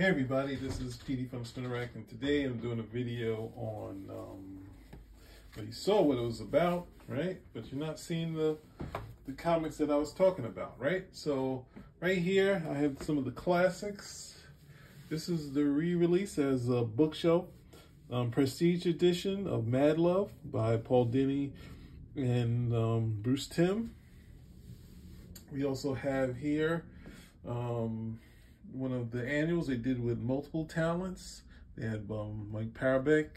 Hey everybody, this is PD from Spinner Rack, and today I'm doing a video on well, you saw what it was about, right? But you're not seeing the comics that I was talking about, right? So right here I have some of the classics. This is the re-release as a bookshelf prestige edition of Mad Love by Paul Dini and Bruce Timm. We also have here one of the annuals they did with multiple talents. They had Mike Parabeck,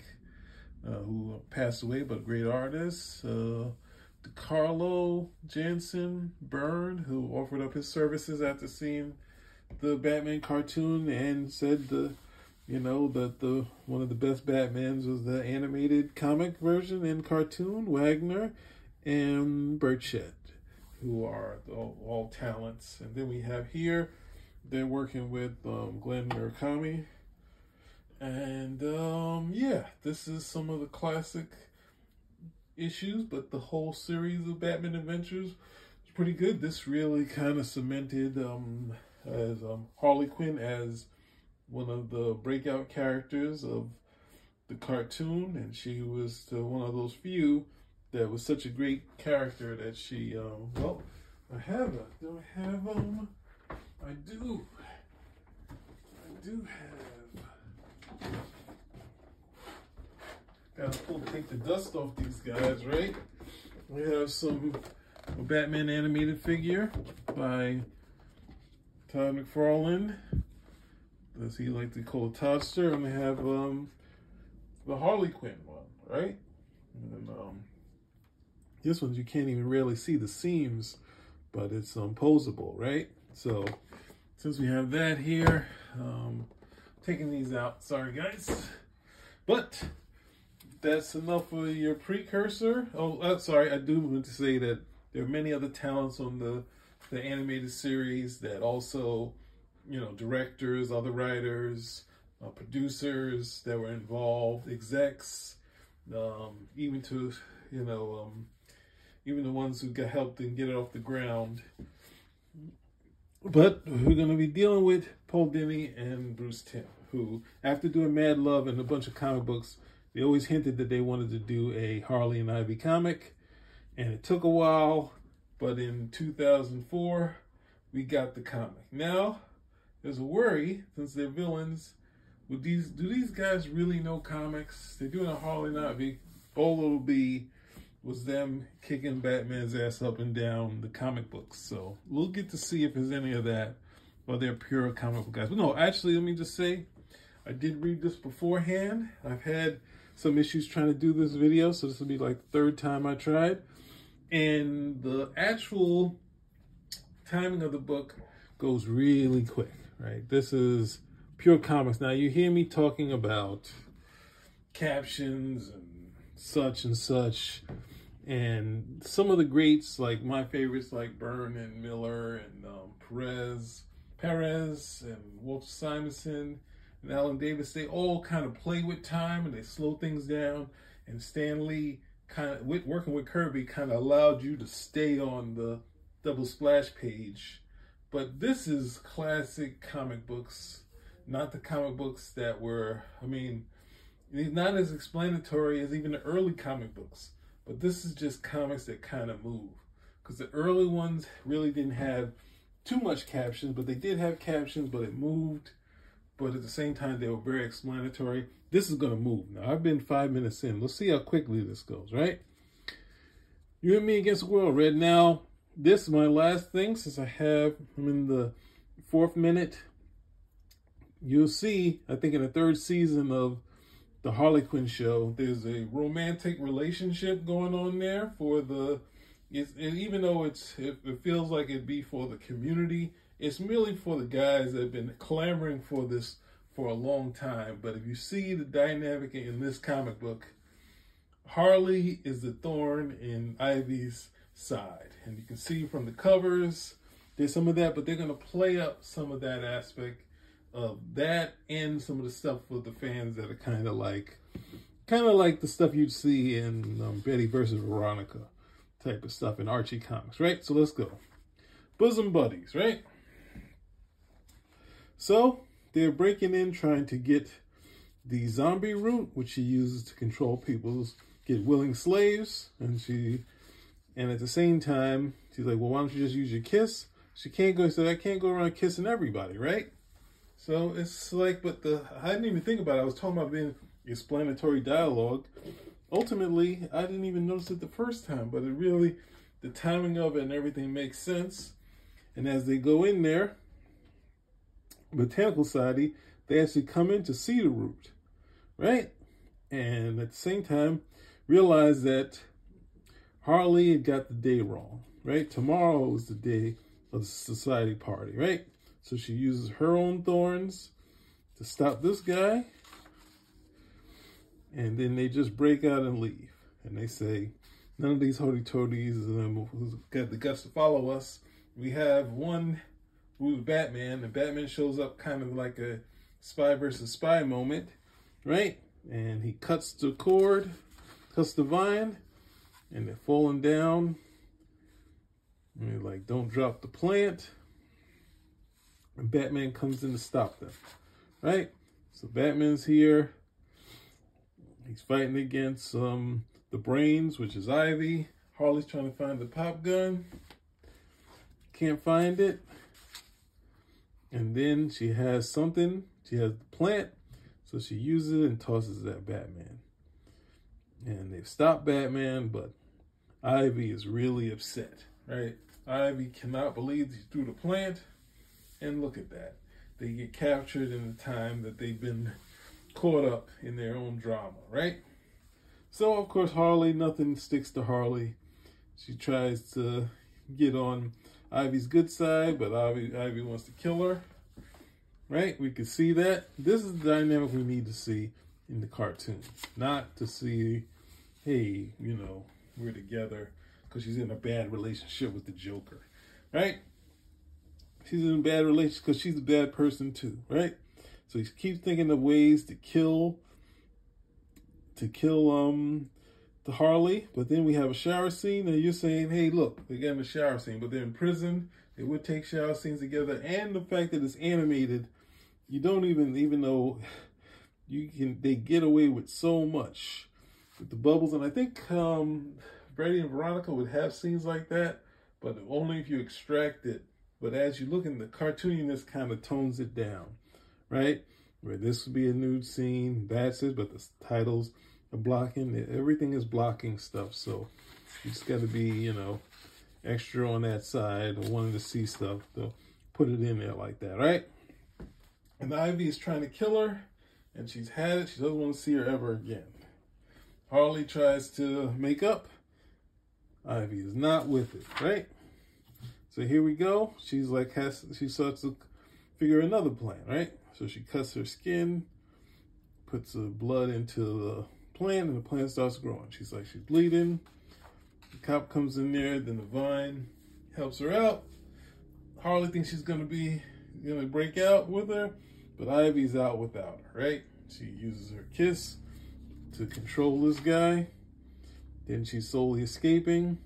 who passed away, but a great artist. DeCarlo Jansen Byrne, who offered up his services after seeing the Batman cartoon and said, that one of the best Batmans was the animated comic version and cartoon. Wagner and Birchett, who are all talents. And then we have here, they're working with Glenn Murakami. And yeah, this is some of the classic issues, but the whole series of Batman Adventures is pretty good. This really kind of cemented Harley Quinn as one of the breakout characters of the cartoon. And she was one of those few that was such a great character that she, well, I do have, gotta take the dust off these guys, right? We have a Batman animated figure by Todd McFarlane, as he like to call it, Toddster, and we have the Harley Quinn one, right? And this one you can't even really see the seams, but it's posable, right? So, since we have that here, taking these out, sorry guys. But that's enough for your precursor. Oh, sorry, I do want to say that there are many other talents on the animated series that also, directors, other writers, producers that were involved, execs, even to, even the ones who got helped and get it off the ground. But we're going to be dealing with Paul Dini and Bruce Timm, who, after doing Mad Love and a bunch of comic books, they always hinted that they wanted to do a Harley and Ivy comic. And it took a while, but in 2004, we got the comic. Now, there's a worry, since they're villains, do these guys really know comics? They're doing a Harley and Ivy. All it'll be was them kicking Batman's ass up and down the comic books. So we'll get to see if there's any of that, or they're pure comic book guys. But no, actually, let me just say, I did read this beforehand. I've had some issues trying to do this video, so this will be like the third time I tried. And the actual timing of the book goes really quick, right? This is pure comics. Now, you hear me talking about captions and such and such, and some of the greats, like my favorites, like Byrne and Miller and Perez and Walter Simonson and Alan Davis, they all kind of play with time and they slow things down. And Stan Lee, working with Kirby, kind of allowed you to stay on the double splash page. But this is classic comic books, not the comic books that were, it's not as explanatory as even the early comic books. But this is just comics that kind of move, because the early ones really didn't have too much captions, but they did have captions, but it moved. But at the same time, they were very explanatory. This is going to move. Now, I've been 5 minutes in. Let's see how quickly this goes, right? You and me against the world, Red. Now, this is my last thing, since I'm in the 4th minute. You'll see, I think in the 3rd season of the Harley Quinn show, there's a romantic relationship going on there for the, even though it feels like it'd be for the community, it's merely for the guys that have been clamoring for this for a long time. But if you see the dynamic in this comic book, Harley is the thorn in Ivy's side. And you can see from the covers, there's some of that, but they're going to play up some of that aspect of that and some of the stuff for the fans that are kind of like the stuff you'd see in Betty versus Veronica type of stuff in Archie comics, right? So let's go. Bosom buddies, right? So They're breaking in trying to get the zombie root, which she uses to control people's, get willing slaves. And at the same time, she's like, well, why don't you just use your kiss? She can't go, so I can't go around kissing everybody, right? So it's like, but I didn't even think about it. I was talking about being explanatory dialogue. Ultimately, I didn't even notice it the first time, but it really, the timing of it and everything makes sense. And as they go in there, Botanical Society, they actually come in to see the root, right? And at the same time, realize that Harley had got the day wrong, right? Tomorrow is the day of the society party, right? So she uses her own thorns to stop this guy. And then they just break out and leave. And they say, none of these hoity-toities who's got the guts to follow us. We have one who's Batman, and Batman shows up kind of like a spy versus spy moment, right? And he cuts the cord, cuts the vine, and they're falling down. And they're like, don't drop the plant. And Batman comes in to stop them, right? So Batman's here. He's fighting against the brains, which is Ivy. Harley's trying to find the pop gun. Can't find it. And then she has something. She has the plant. So she uses it and tosses it at Batman. And they've stopped Batman, but Ivy is really upset, right? Ivy cannot believe she threw the plant. And look at that. They get captured in the time that they've been caught up in their own drama, right? So, of course, Harley, nothing sticks to Harley. She tries to get on Ivy's good side, but Ivy wants to kill her, right? We can see that. This is the dynamic we need to see in the cartoon, not to see, hey, you know, we're together, because she's in a bad relationship with the Joker, right? She's in a bad relationship because she's a bad person too, right? So he keeps thinking of ways to kill Harley. But then we have a shower scene, and you're saying, hey, look, they got in the shower scene, but they're in prison. They would take shower scenes together, and the fact that it's animated, you don't even though you can, they get away with so much with the bubbles. And I think Brady and Veronica would have scenes like that, but only if you extract it. But as you look in the cartooniness kind of tones it down, right? Where this would be a nude scene, that's it, but the titles are blocking. Everything is blocking stuff. So you just got to be, you know, extra on that side or wanting to see stuff. They'll put it in there like that, right? And Ivy is trying to kill her, and she's had it. She doesn't want to see her ever again. Harley tries to make up. Ivy is not with it, right? So here we go. She's like, she starts to figure another plan, right? So she cuts her skin, puts the blood into the plant, and the plant starts growing. She's like, she's bleeding. The cop comes in there, then the vine helps her out. Harley thinks she's gonna break out with her, but Ivy's out without her, right? She uses her kiss to control this guy. Then she's slowly escaping,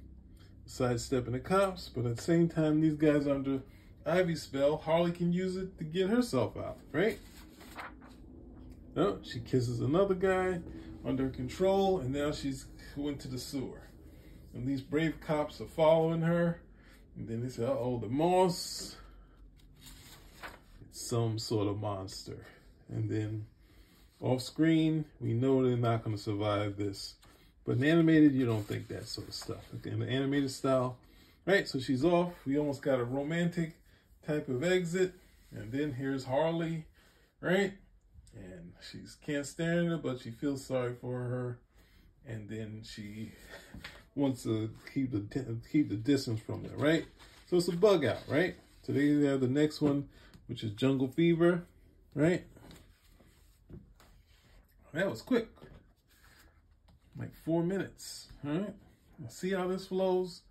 sidestepping the cops, but at the same time, these guys are under Ivy's spell. Harley can use it to get herself out, right? Oh, she kisses another guy under control, and now she's went to the sewer. And these brave cops are following her, and then they say, uh-oh, the moss. It's some sort of monster. And then off screen, we know they're not going to survive this. But in animated, you don't think that sort of stuff. In the animated style, right? So she's off. We almost got a romantic type of exit. And then here's Harley, right? And she can't stand her, but she feels sorry for her. And then she wants to keep the distance from her, right? So it's a bug out, right? So they have the next one, which is Jungle Fever, right? That was quick. Like 4 minutes, all right? We'll see how this flows.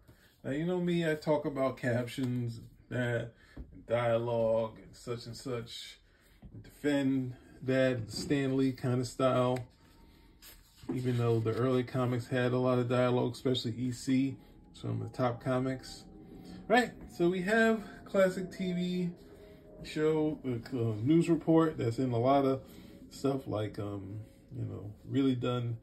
Now, you know me, I talk about captions and that, and dialogue and such, and defend that Stan Lee kind of style, even though the early comics had a lot of dialogue, especially EC, some of the top comics, right? So we have classic TV show, news report that's in a lot of stuff, like, you know, really done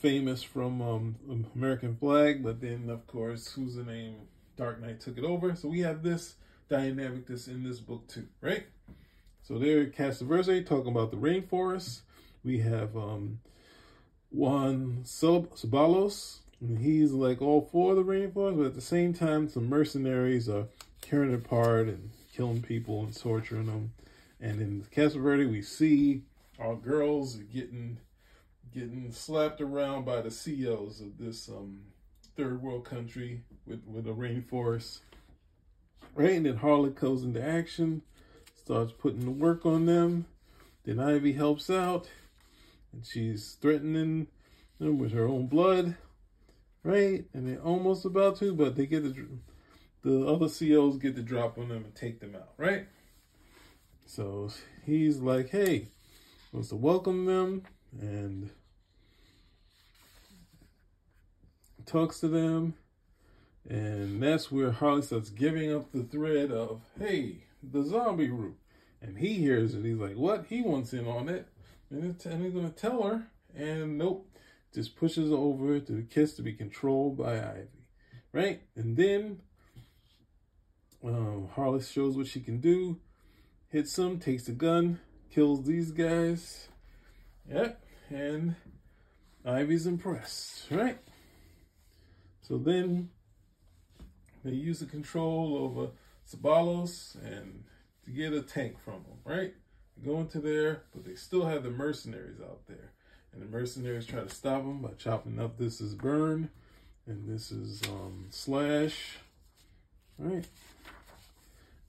famous from American Flag, but then, of course, who's the name? Dark Knight took it over. So we have this dynamic that's in this book too, right? So there, Castaverse talking about the rainforest. We have Juan Ceballos, and he's like all for the rainforest, but at the same time, some mercenaries are tearing it apart and killing people and torturing them. And in Casa Verde, we see our girls getting slapped around by the CEOs of this third world country with a rainforest, right? And then Harley goes into action, starts putting the work on them. Then Ivy helps out, and she's threatening them with her own blood, right? And they're almost about to, but they get the other COs get the drop on them and take them out, right? So he's like, hey, wants to welcome them and talks to them. And that's where Harley starts giving up the thread of, hey, the zombie route. And he hears it. He's like, what? He wants in on it. And he's going to tell her. And nope, just pushes over to the kiss to be controlled by Ivy, right? And then Harley shows what she can do. Hits him, takes the gun, kills these guys. Yep, and Ivy's impressed, right? So then they use the control over Ceballos and to get a tank from them, right? They go into there, but they still have the mercenaries out there. And the mercenaries try to stop them by chopping up. This is Byrne, and this is Slash, right?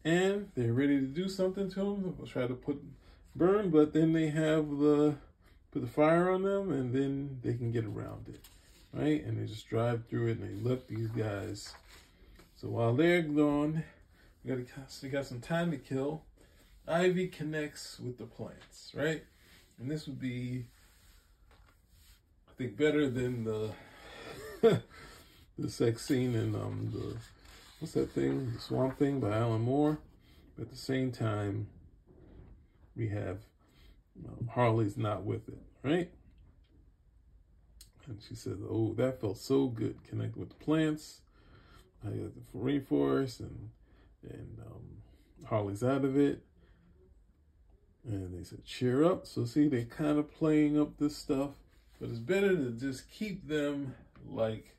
And they're ready to do something to him. They'll try to put Byrne, but then they have put the fire on them, and then they can get around it, right? And they just drive through it, and they let these guys. So while they're gone, we got some time to kill. Ivy connects with the plants, right? And this would be, I think, better than the the sex scene in the, what's that thing? The Swamp Thing by Alan Moore. But at the same time, we have Harley's not with it, right? And she says, oh, that felt so good. Connect with the plants. I got the rainforest, and Harley's out of it. And they said, cheer up. So see, they're kind of playing up this stuff. But it's better to just keep them like,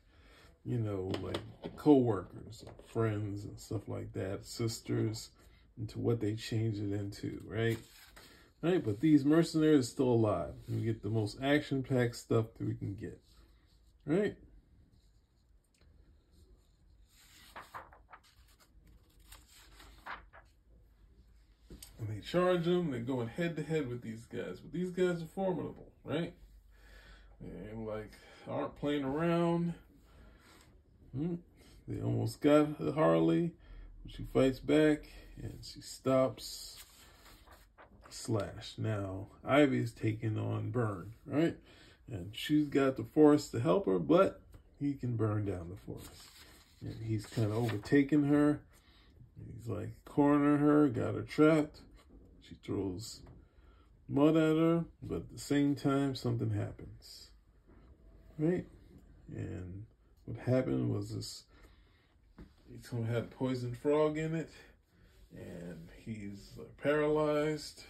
you know, like co-workers, friends and stuff like that, sisters, into what they change it into, right? Right, but these mercenaries are still alive. We get the most action-packed stuff that we can get, right? And they charge them, they're going head-to-head with these guys. But these guys are formidable, right? They like, aren't playing around. They almost got Harley. She fights back and she stops Slash. Now Ivy's taking on Byrne, right? And she's got the forest to help her, but he can burn down the forest. And he's kind of overtaking her. He's like cornering her, got her trapped. She throws mud at her, but at the same time something happens, right? And what happened was this, it's going to have poison frog in it, and he's paralyzed.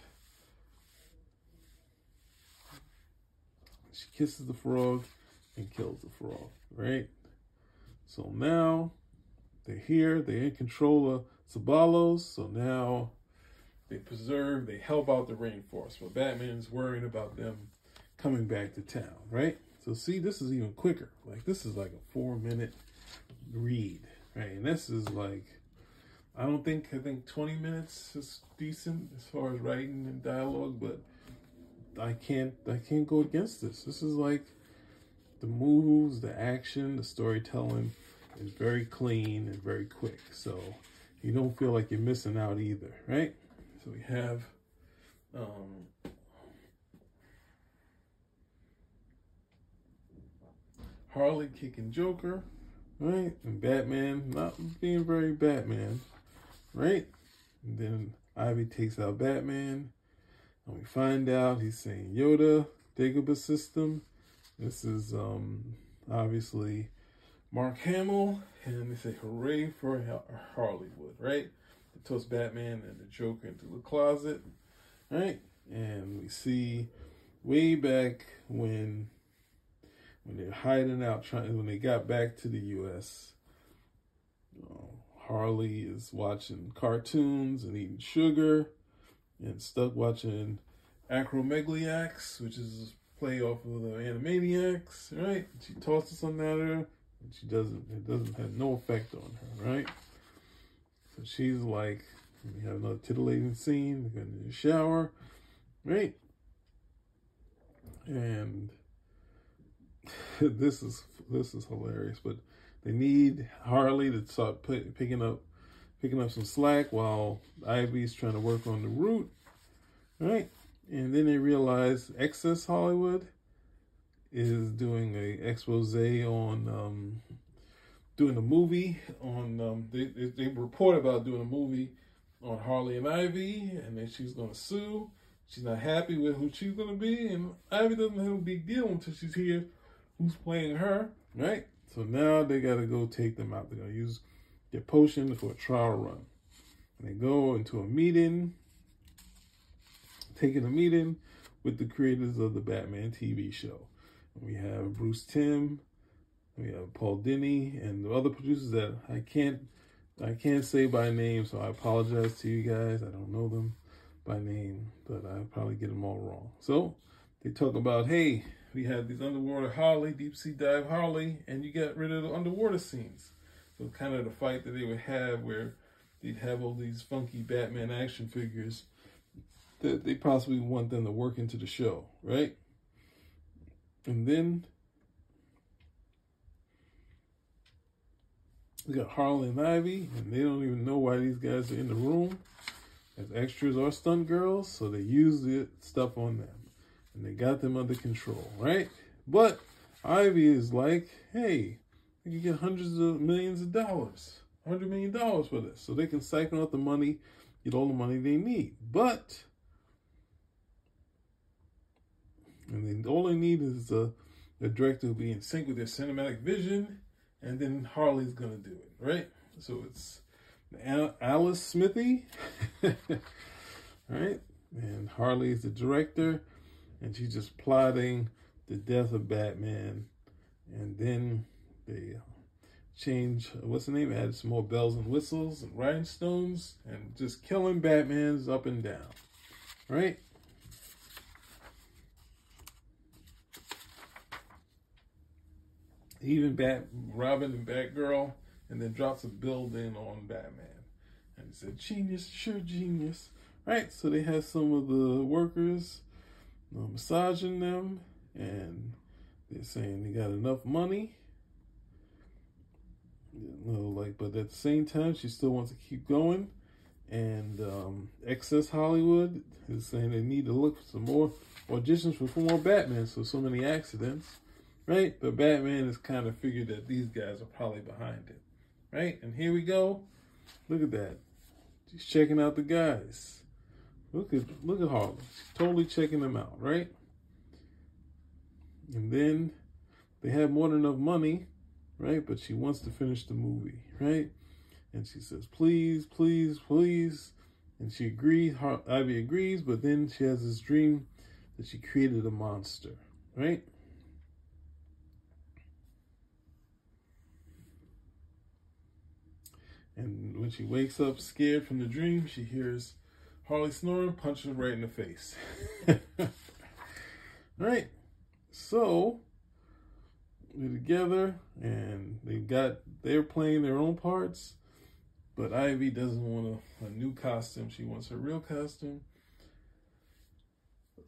She kisses the frog and kills the frog, right? So now they're here, they're in control of Ceballos, so now they preserve, they help out the rainforest, but Batman's worrying about them coming back to town, right? So see, this is even quicker. Like, this is like a 4-minute read, right? And this is like, I think 20 minutes is decent as far as writing and dialogue, but I can't go against this. This is like the moves, the action, the storytelling is very clean and very quick. So you don't feel like you're missing out either, right? So we have, Harley kicking Joker, right? And Batman not being very Batman, right? And then Ivy takes out Batman. And we find out he's saying Yoda, Dagobah system. This is obviously Mark Hamill. And they say, hooray for Hollywood, right? They toss Batman and the Joker into the closet, right? And we see way back when they're hiding out, when they got back to the U.S., Harley is watching cartoons and eating sugar and stuck watching Acromegaliacs, which is a playoff of the Animaniacs, right? She tosses something at her, and she doesn't, it doesn't have no effect on her, right? So she's like, we have another titillating scene, we're going to the shower, right? And this is hilarious, but they need Harley to start picking up some slack while Ivy's trying to work on the route, right? And then they realize Access Hollywood is doing a expose on doing a movie on they report about doing a movie on Harley and Ivy, and then she's gonna sue. She's not happy with who she's gonna be, and Ivy doesn't have a big deal until she's here who's playing her, right? So now they gotta go take them out. They're gonna use their potion for a trial run. And they go into a meeting, taking a meeting with the creators of the Batman TV show. And we have Bruce Timm, we have Paul Dini, and the other producers that I can't say by name, so I apologize to you guys. I don't know them by name, but I probably get them all wrong. So they talk about, hey, we have these underwater Harley, deep sea dive Harley, and you got rid of the underwater scenes. So kind of the fight that they would have where they'd have all these funky Batman action figures that they possibly want them to work into the show, right? And then we got Harley and Ivy, and they don't even know why these guys are in the room. As extras are stunt girls, so they used the stuff on them, and they got them under control, right? But Ivy is like, hey, you can get hundreds of millions of dollars, $100 million for this, so they can siphon out the money, get all the money they need. But, and all they need is a director who'll be in sync with their cinematic vision, and then Harley's gonna do it, right? So it's Alice Smithy, right? And Harley is the director, and she's just plotting the death of Batman. And then they change, what's the name? Add some more bells and whistles and rhinestones and just killing Batman's up and down, right? Even Robin and Batgirl, and then drops a building on Batman. And he said, genius, sure genius. Right, so they have some of the workers massaging them, and they're saying they got enough money. You know, like, but at the same time, she still wants to keep going. And Access Hollywood is saying they need to look for some more auditions for more Batman, so many accidents, right? But Batman has kind of figured that these guys are probably behind it. Right? And here we go. Look at that. She's checking out the guys. Look at Harley. She's totally checking them out, right? And then they have more than enough money, right? But she wants to finish the movie, right? And she says, please, please, please. And she agrees, Ivy agrees, but then she has this dream that she created a monster, right? And when she wakes up scared from the dream, she hears Harley snoring, punches her right in the face. Right. So, they're together, and they're playing their own parts, but Ivy doesn't want a new costume. She wants her real costume.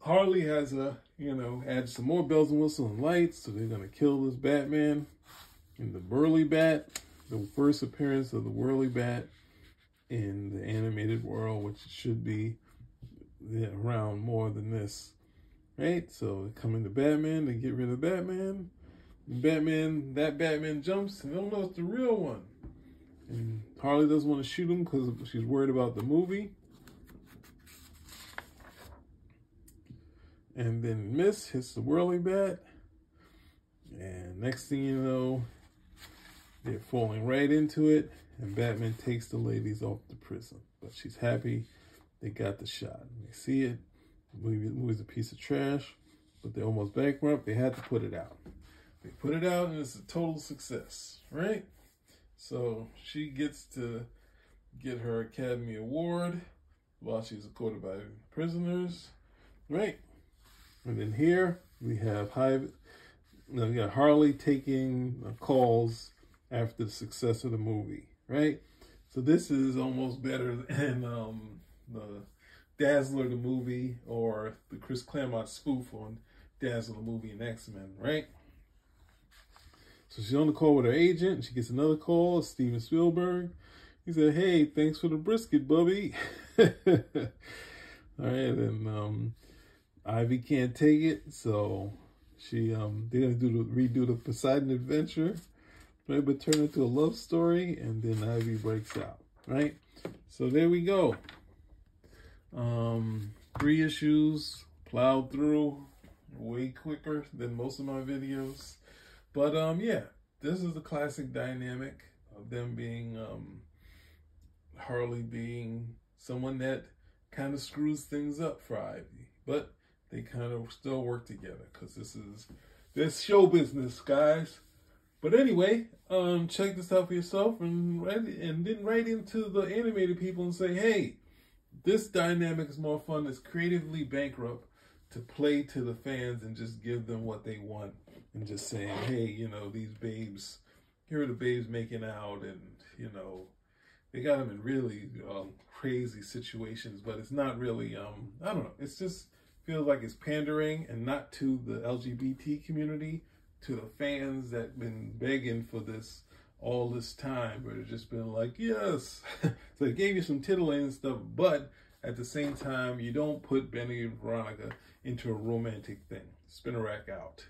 Harley has a, add some more bells and whistles and lights, so they're going to kill this Batman and the Burly Bat. The first appearance of the Whirly Bat in the animated world, which should be around more than this, right? So they come into Batman, they get rid of Batman. Batman jumps, and they don't know it's the real one. And Harley doesn't want to shoot him because she's worried about the movie. And then miss, hits the whirling bat. And next thing you know, they're falling right into it. And Batman takes the ladies off the prison. But she's happy they got the shot. And they see it. The movie's a piece of trash. But they're almost bankrupt. They had to put it out. They put it out and it's a total success, right? So she gets to get her Academy Award while she's accorded by prisoners, right? And then here we have Harley taking calls after the success of the movie, right? So this is almost better than the Dazzler the movie or the Chris Claremont spoof on Dazzler the movie and X-Men, right? So she's on the call with her agent. She gets another call, Steven Spielberg. He said, "Hey, thanks for the brisket, bubby." All right, and Ivy can't take it, so she they're gonna redo the Poseidon Adventure, right? But turn it to a love story, and then Ivy breaks out, right? So there we go. 3 issues plowed through way quicker than most of my videos, but yeah, this is the classic dynamic of them being Harley being someone that kind of screws things up for Ivy, but they kind of still work together because this is show business, guys. But anyway, check this out for yourself and then write into the animated people and say, hey, this dynamic is more fun. It's creatively bankrupt to play to the fans and just give them what they want and just saying, hey, you know, these babes, here are the babes making out and, you know, they got them in really crazy situations, but it's not really, I don't know, it's just, feels like it's pandering and not to the LGBT community, to the fans that been begging for this all this time, but it's just been like, yes. So it gave you some titillating stuff, but at the same time, you don't put Benny and Veronica into a romantic thing. Spinner Rack out.